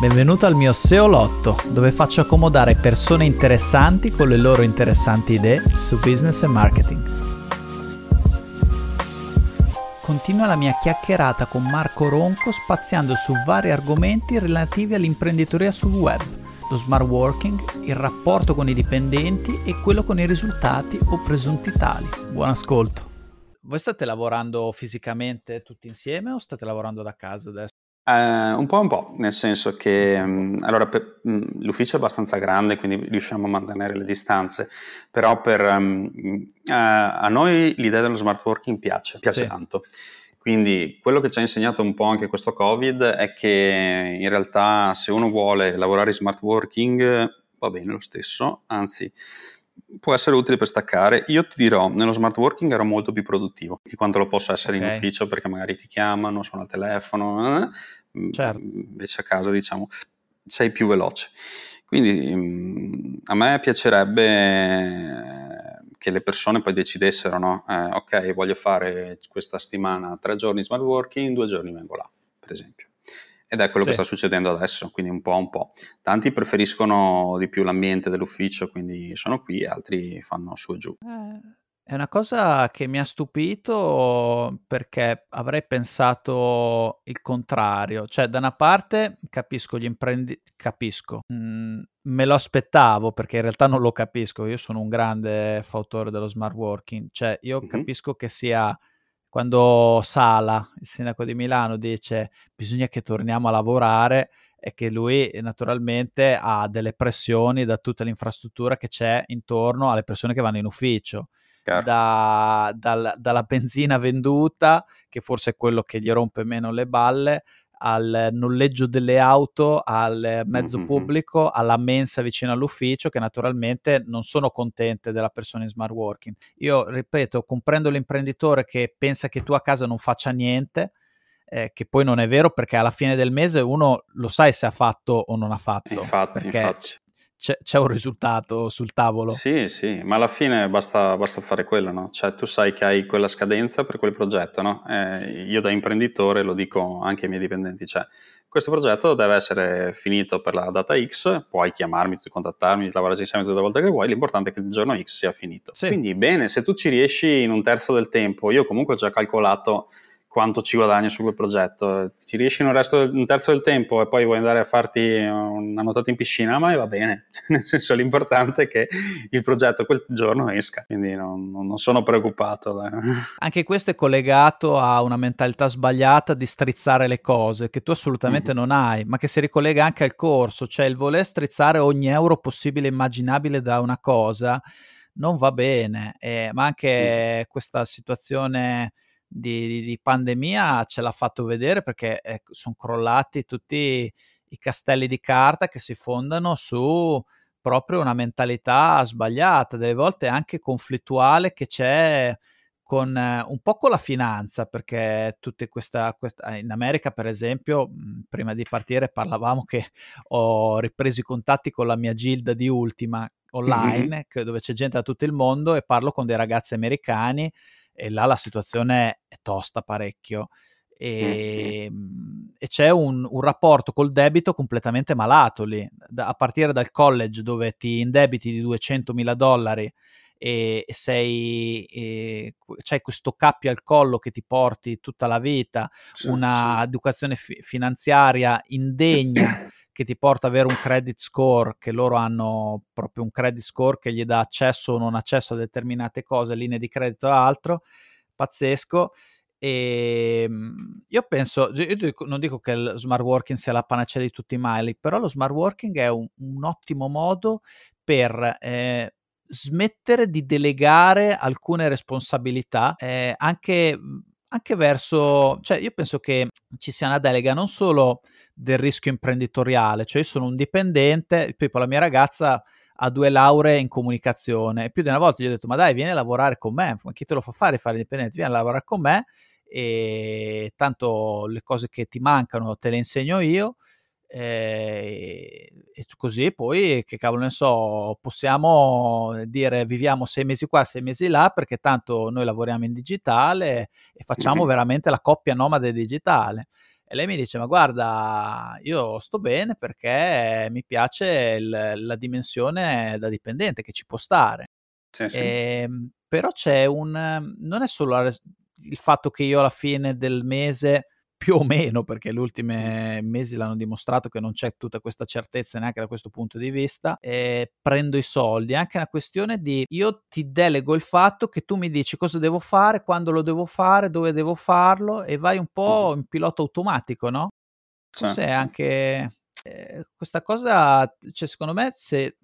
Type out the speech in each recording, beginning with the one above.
Benvenuto al mio SEO Lotto, dove faccio accomodare persone interessanti con le loro interessanti idee su business e marketing. Continua la mia chiacchierata con Marco Ronco spaziando su vari argomenti relativi all'imprenditoria sul web, lo smart working, il rapporto con i dipendenti e quello con i risultati o presunti tali. Buon ascolto. Voi state lavorando fisicamente tutti insieme o state lavorando da casa adesso? Un po', nel senso che l'ufficio è abbastanza grande, quindi riusciamo a mantenere le distanze, però a noi l'idea dello smart working piace sì. Tanto. Quindi quello che ci ha insegnato un po' anche questo Covid è che in realtà se uno vuole lavorare in smart working va bene lo stesso, anzi può essere utile per staccare. Io ti dirò, nello smart working ero molto più produttivo di quanto lo posso essere in ufficio, perché magari ti chiamano, suona il telefono, certo. Invece a casa diciamo sei più veloce. Quindi a me piacerebbe che le persone poi decidessero, no? Ok, voglio fare questa settimana 3 giorni smart working, 2 giorni vengo là, per esempio. Ed è quello che sta succedendo adesso, quindi un po'. Tanti preferiscono di più l'ambiente dell'ufficio, quindi sono qui, altri fanno su e giù. È una cosa che mi ha stupito, perché avrei pensato il contrario. Cioè, da una parte capisco gli imprenditori, me lo aspettavo, perché in realtà non lo capisco. Io sono un grande fautore dello smart working. Cioè, io capisco che sia... Quando Sala, il sindaco di Milano, dice bisogna che torniamo a lavorare, è che lui naturalmente ha delle pressioni da tutta l'infrastruttura che c'è intorno alle persone che vanno in ufficio, dalla benzina venduta, che forse è quello che gli rompe meno le balle, al noleggio delle auto, al mezzo pubblico, alla mensa vicino all'ufficio, che naturalmente non sono contente della persona in smart working. Io ripeto, comprendo l'imprenditore che pensa che tu a casa non faccia niente, che poi non è vero, perché alla fine del mese uno lo sai se ha fatto o non ha fatto. Infatti. C'è un risultato sul tavolo. Sì, ma alla fine basta fare quello, no? Cioè tu sai che hai quella scadenza per quel progetto, no? Io da imprenditore lo dico anche ai miei dipendenti, cioè questo progetto deve essere finito per la data X, puoi chiamarmi, puoi contattarmi, lavorare insieme tutte le volte che vuoi, l'importante è che il giorno X sia finito. Sì. Quindi bene, se tu ci riesci in 1/3 del tempo, io comunque ho già calcolato quanto ci guadagno su quel progetto, ci riesci in un terzo del tempo e poi vuoi andare a farti una nuotata in piscina, ma va bene, nel senso l'importante è che il progetto quel giorno esca, quindi non sono preoccupato. Anche questo è collegato a una mentalità sbagliata di strizzare le cose, che tu assolutamente non hai, ma che si ricollega anche al corso, cioè il voler strizzare ogni euro possibile e immaginabile da una cosa non va bene, ma anche questa situazione... Di pandemia ce l'ha fatto vedere, perché sono crollati tutti i castelli di carta che si fondano su proprio una mentalità sbagliata, delle volte anche conflittuale, che c'è con un po' con la finanza, perché tutte questa in America per esempio, prima di partire parlavamo che ho ripreso i contatti con la mia gilda di Ultima Online, dove c'è gente da tutto il mondo, e parlo con dei ragazzi americani e là la situazione è tosta parecchio e c'è un rapporto col debito completamente malato lì, a partire dal college dove ti indebiti di $200.000 e sei c'hai questo cappio al collo che ti porti tutta la vita, educazione finanziaria indegna che ti porta ad avere un credit score, che loro hanno proprio un credit score che gli dà accesso o non accesso a determinate cose, linee di credito e altro, pazzesco. E io penso, non dico che il smart working sia la panacea di tutti i mali, però lo smart working è un ottimo modo per smettere di delegare alcune responsabilità, anche verso, cioè io penso che ci sia una delega non solo del rischio imprenditoriale, cioè io sono un dipendente, tipo la mia ragazza ha 2 lauree in comunicazione e più di una volta gli ho detto ma dai vieni a lavorare con me, ma chi te lo fa fare il dipendente, vieni a lavorare con me e tanto le cose che ti mancano te le insegno io e così poi che cavolo ne so, possiamo dire viviamo 6 mesi qua 6 mesi là, perché tanto noi lavoriamo in digitale e facciamo veramente la coppia nomade digitale. E lei mi dice, ma guarda, io sto bene perché mi piace la dimensione da dipendente, che ci può stare. Sì, sì. Però c'è non è solo il fatto che io alla fine del mese, più o meno, perché gli ultimi mesi l'hanno dimostrato che non c'è tutta questa certezza neanche da questo punto di vista, prendo i soldi, è anche una questione di, io ti delego il fatto che tu mi dici cosa devo fare, quando lo devo fare, dove devo farlo, e vai un po' in pilota automatico, no? Forse è anche questa cosa, cioè secondo me se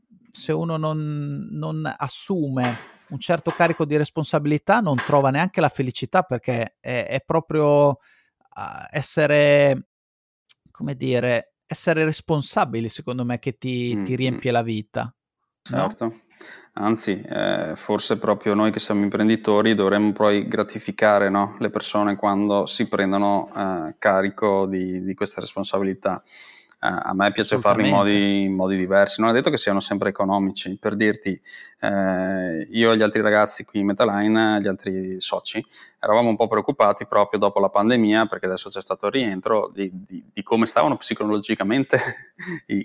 uno non assume un certo carico di responsabilità non trova neanche la felicità, perché è proprio essere, come dire, essere responsabili, secondo me, che ti riempie la vita. Certo, no? Anzi, forse proprio noi che siamo imprenditori dovremmo poi gratificare, no? Le persone quando si prendono carico di questa responsabilità. A me piace farlo in modi diversi, non è detto che siano sempre economici. Per dirti, io e gli altri ragazzi qui in MetaLine, gli altri soci, eravamo un po' preoccupati proprio dopo la pandemia, perché adesso c'è stato il rientro, di come stavano psicologicamente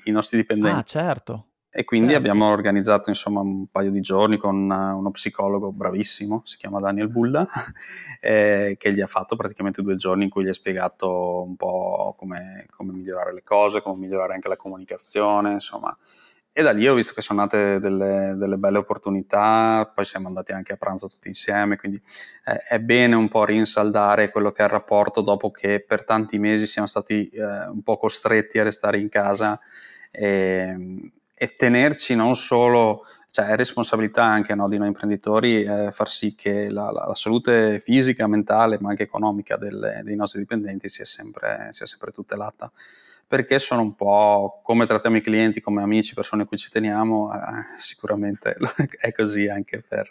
i nostri dipendenti. Ah, certo. E quindi abbiamo organizzato, insomma, un paio di giorni con uno psicologo bravissimo, si chiama Daniel Bulla, che gli ha fatto praticamente 2 giorni in cui gli ha spiegato un po' come migliorare le cose, come migliorare anche la comunicazione, insomma. E da lì ho visto che sono nate delle belle opportunità, poi siamo andati anche a pranzo tutti insieme, quindi è bene un po' rinsaldare quello che è il rapporto dopo che per tanti mesi siamo stati un po' costretti a restare in casa, e tenerci non solo, cioè è responsabilità anche, no, di noi imprenditori, far sì che la salute fisica, mentale, ma anche economica dei nostri dipendenti sia sempre tutelata, perché sono un po' come trattiamo i clienti, come amici, persone a cui ci teniamo, sicuramente è così anche per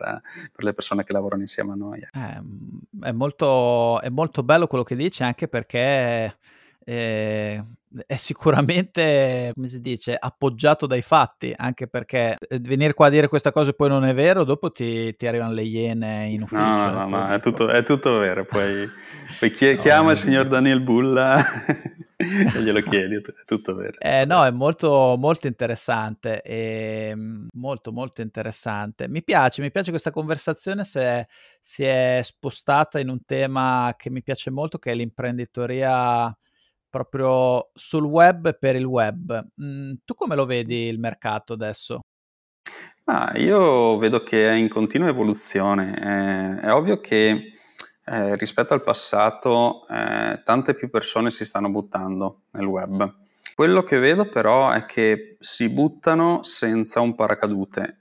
le persone che lavorano insieme a noi. È molto bello quello che dici, anche perché è sicuramente, come si dice, appoggiato dai fatti, anche perché venire qua a dire questa cosa e poi non è vero, dopo ti arrivano le iene in ufficio. No, è tutto vero, poi chiama il signor Daniel Bulla e glielo chiedi, è tutto vero. No, è molto molto interessante, molto molto interessante. Mi piace questa conversazione, se si è spostata in un tema che mi piace molto, che è l'imprenditoria proprio sul web, per il web. Tu come lo vedi il mercato adesso? Io vedo che è in continua evoluzione. È ovvio che rispetto al passato tante più persone si stanno buttando nel web. Quello che vedo però è che si buttano senza un paracadute.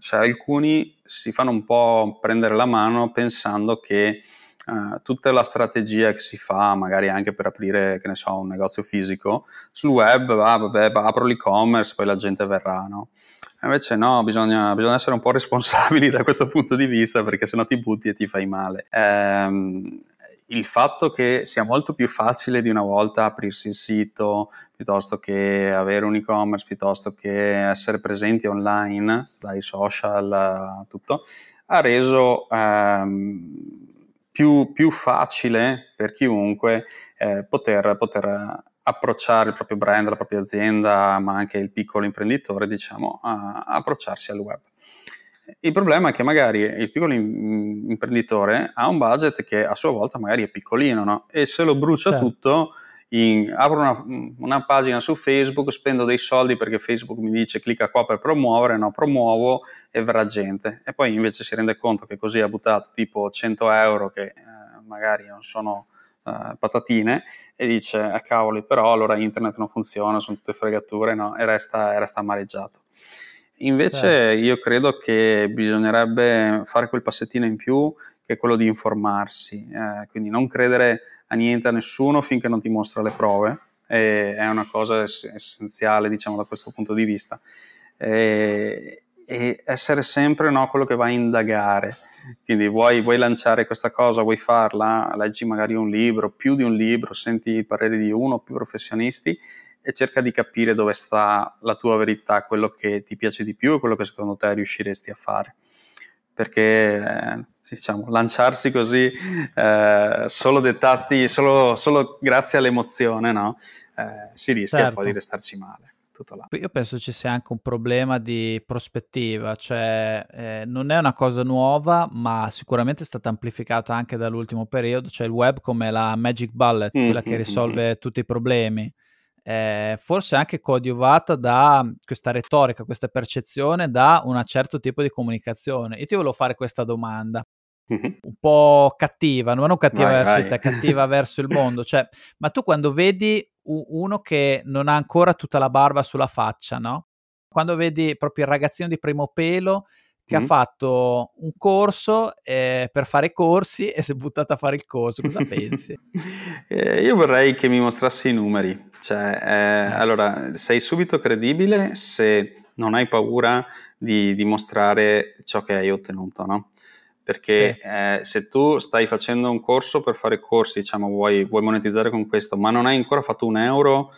Cioè alcuni si fanno un po' prendere la mano pensando che tutta la strategia che si fa, magari anche per aprire, che ne so, un negozio fisico sul web, apro l'e-commerce, poi la gente verrà, no? Invece no, bisogna essere un po' responsabili da questo punto di vista, perché sennò ti butti e ti fai male. Il fatto che sia molto più facile di una volta aprirsi il sito, piuttosto che avere un e-commerce, piuttosto che essere presenti online, dai social, tutto, ha reso più facile per chiunque poter approcciare il proprio brand, la propria azienda, ma anche il piccolo imprenditore, diciamo, a approcciarsi al web. Il problema è che magari il piccolo imprenditore ha un budget che a sua volta magari è piccolino, no? E se lo brucia tutto, apro una pagina su Facebook, spendo dei soldi perché Facebook mi dice clicca qua per promuovere, no, promuovo e verrà gente, e poi invece si rende conto che così ha buttato tipo 100 euro che magari non sono patatine, e dice cavoli, però allora internet non funziona, sono tutte fregature, no? E resta amareggiato. Invece io credo che bisognerebbe fare quel passettino in più, che è quello di informarsi, quindi non credere a niente, a nessuno, finché non ti mostra le prove, e è una cosa essenziale, diciamo, da questo punto di vista, e essere sempre, no, quello che va a indagare. Quindi vuoi lanciare questa cosa, vuoi farla, leggi magari un libro, più di un libro, senti i pareri di uno o più professionisti, e cerca di capire dove sta la tua verità, quello che ti piace di più e quello che secondo te riusciresti a fare. perché diciamo, lanciarsi così solo dettati, solo grazie all'emozione, no? Si rischia certo. Poi di restarci male. Io penso ci sia anche un problema di prospettiva, cioè non è una cosa nuova, ma sicuramente è stata amplificata anche dall'ultimo periodo, cioè il web come la magic bullet, quella che risolve tutti i problemi, forse anche coadiuvata da questa retorica, questa percezione da un certo tipo di comunicazione. Io ti volevo fare questa domanda. Un po' cattiva, ma non cattiva verso te, cattiva verso il mondo, cioè, ma tu quando vedi uno che non ha ancora tutta la barba sulla faccia, no? Quando vedi proprio il ragazzino di primo pelo che ha fatto un corso per fare i corsi e si è buttato a fare il corso, cosa pensi? Io vorrei che mi mostrassi i numeri, cioè, allora, sei subito credibile se non hai paura di mostrare ciò che hai ottenuto, no? Perché sì. Se tu stai facendo un corso per fare corsi, diciamo, vuoi monetizzare con questo, ma non hai ancora fatto €1,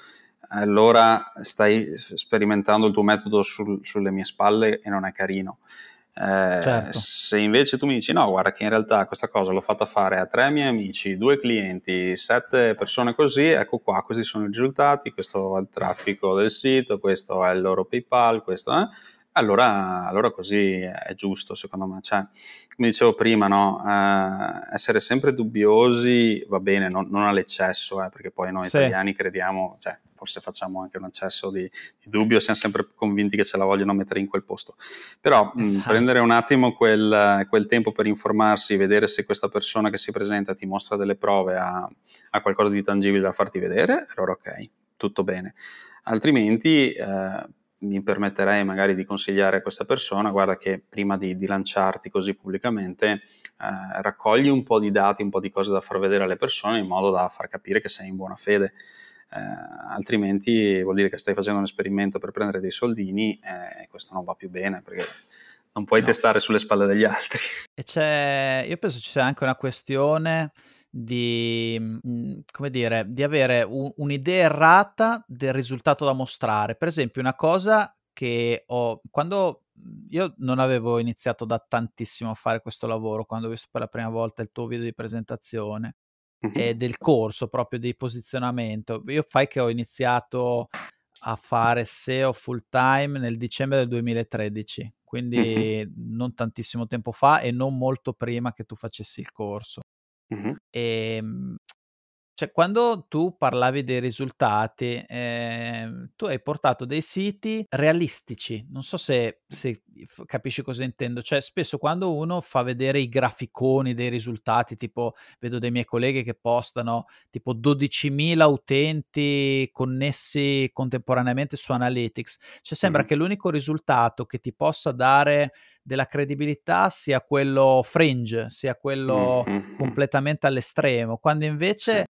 allora stai sperimentando il tuo metodo sulle mie spalle e non è carino. Certo. Se invece tu mi dici, no, guarda che in realtà questa cosa l'ho fatta fare a 3 miei amici, 2 clienti, 7 persone così, ecco qua, questi sono i risultati, questo è il traffico del sito, questo è il loro PayPal, questo Allora così è giusto, secondo me. Cioè, come dicevo prima, no? Essere sempre dubbiosi va bene, non all'eccesso, perché poi noi italiani crediamo, cioè, forse facciamo anche un eccesso di dubbio, siamo sempre convinti che ce la vogliono mettere in quel posto. Però prendere un attimo quel tempo per informarsi, vedere se questa persona che si presenta ti mostra delle prove, ha qualcosa di tangibile da farti vedere, allora ok, tutto bene. Altrimenti... mi permetterei magari di consigliare a questa persona, guarda che prima di lanciarti così pubblicamente raccogli un po' di dati, un po' di cose da far vedere alle persone in modo da far capire che sei in buona fede, altrimenti vuol dire che stai facendo un esperimento per prendere dei soldini e questo non va più bene, perché non puoi testare sulle spalle degli altri. E io penso ci sia anche una questione di, come dire, di avere un'idea errata del risultato da mostrare. Per esempio, una cosa che quando io non avevo iniziato da tantissimo a fare questo lavoro, quando ho visto per la prima volta il tuo video di presentazione e del corso proprio di posizionamento, io che ho iniziato a fare SEO full time nel dicembre del 2013, quindi non tantissimo tempo fa e non molto prima che tu facessi il corso. E cioè, quando tu parlavi dei risultati, tu hai portato dei siti realistici, non so se capisci cosa intendo, cioè spesso quando uno fa vedere i graficoni dei risultati, tipo vedo dei miei colleghi che postano tipo 12.000 utenti connessi contemporaneamente su Analytics, cioè sembra che l'unico risultato che ti possa dare della credibilità sia quello fringe, sia quello completamente all'estremo, quando invece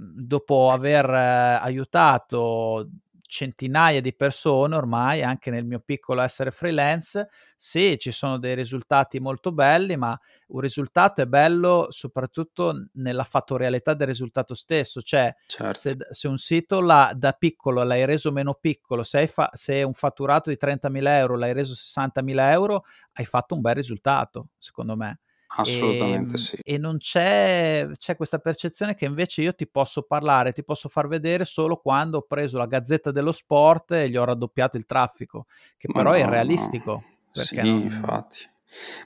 dopo aver aiutato centinaia di persone ormai, anche nel mio piccolo essere freelance, sì, ci sono dei risultati molto belli, ma un risultato è bello soprattutto nella fattorialità del risultato stesso, cioè se un sito da piccolo l'hai reso meno piccolo, se un fatturato di 30.000 euro l'hai reso 60.000 euro, hai fatto un bel risultato, secondo me. Assolutamente sì. E non c'è questa percezione che invece io ti posso parlare, ti posso far vedere solo quando ho preso la Gazzetta dello Sport e gli ho raddoppiato il traffico, che però è realistico. Sì, infatti.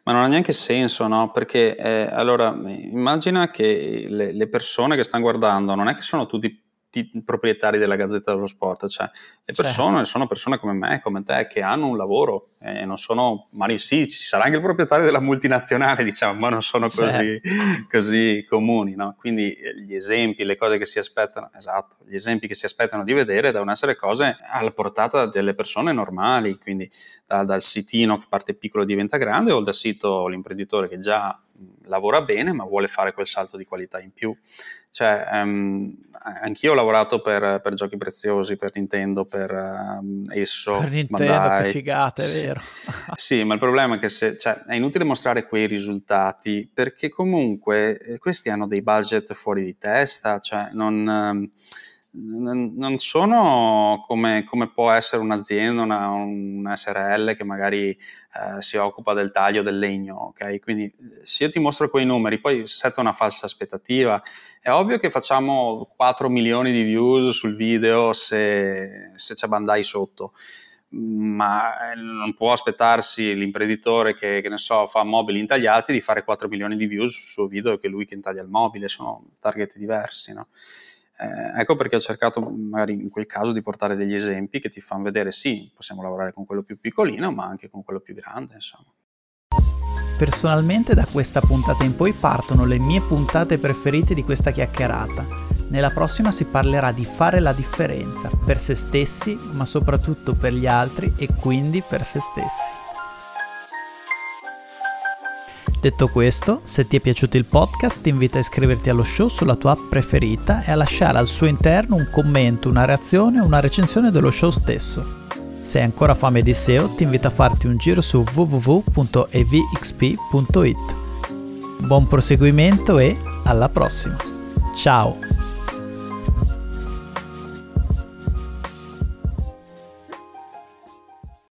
Ma non ha neanche senso, no? Perché allora immagina che le persone che stanno guardando non è che sono tutti proprietari della Gazzetta dello Sport, cioè le persone sono persone come me, come te, che hanno un lavoro e non sono, magari sì, ci sarà anche il proprietario della multinazionale, diciamo, ma non sono così comuni, no? Quindi gli esempi, le cose che si aspettano, gli esempi che si aspettano di vedere devono essere cose alla portata delle persone normali, quindi dal sitino che parte piccolo e diventa grande, o dal sito l'imprenditore che già lavora bene ma vuole fare quel salto di qualità in più. Cioè, anch'io ho lavorato per Giochi Preziosi, per Nintendo, per Nintendo, Bandai. Che figata, è vero. Sì, ma il problema è che è inutile mostrare quei risultati, perché comunque questi hanno dei budget fuori di testa, cioè non... non sono come può essere un'azienda, una SRL che magari si occupa del taglio del legno, ok? Quindi se io ti mostro quei numeri, poi setto una falsa aspettativa. È ovvio che facciamo 4 milioni di views sul video se c'è Bandai sotto, ma non può aspettarsi l'imprenditore che ne so, fa mobili intagliati di fare 4 milioni di views sul suo video che lui che intaglia il mobile. Sono target diversi, no? Ecco perché ho cercato magari in quel caso di portare degli esempi che ti fanno vedere sì, possiamo lavorare con quello più piccolino ma anche con quello più grande, insomma. Personalmente da questa puntata in poi partono le mie puntate preferite di questa chiacchierata. Nella prossima si parlerà di fare la differenza per se stessi ma soprattutto per gli altri e quindi per se stessi. Detto questo, se ti è piaciuto il podcast ti invito a iscriverti allo show sulla tua app preferita e a lasciare al suo interno un commento, una reazione o una recensione dello show stesso. Se hai ancora fame di SEO ti invito a farti un giro su www.evxp.it. Buon proseguimento e alla prossima! Ciao!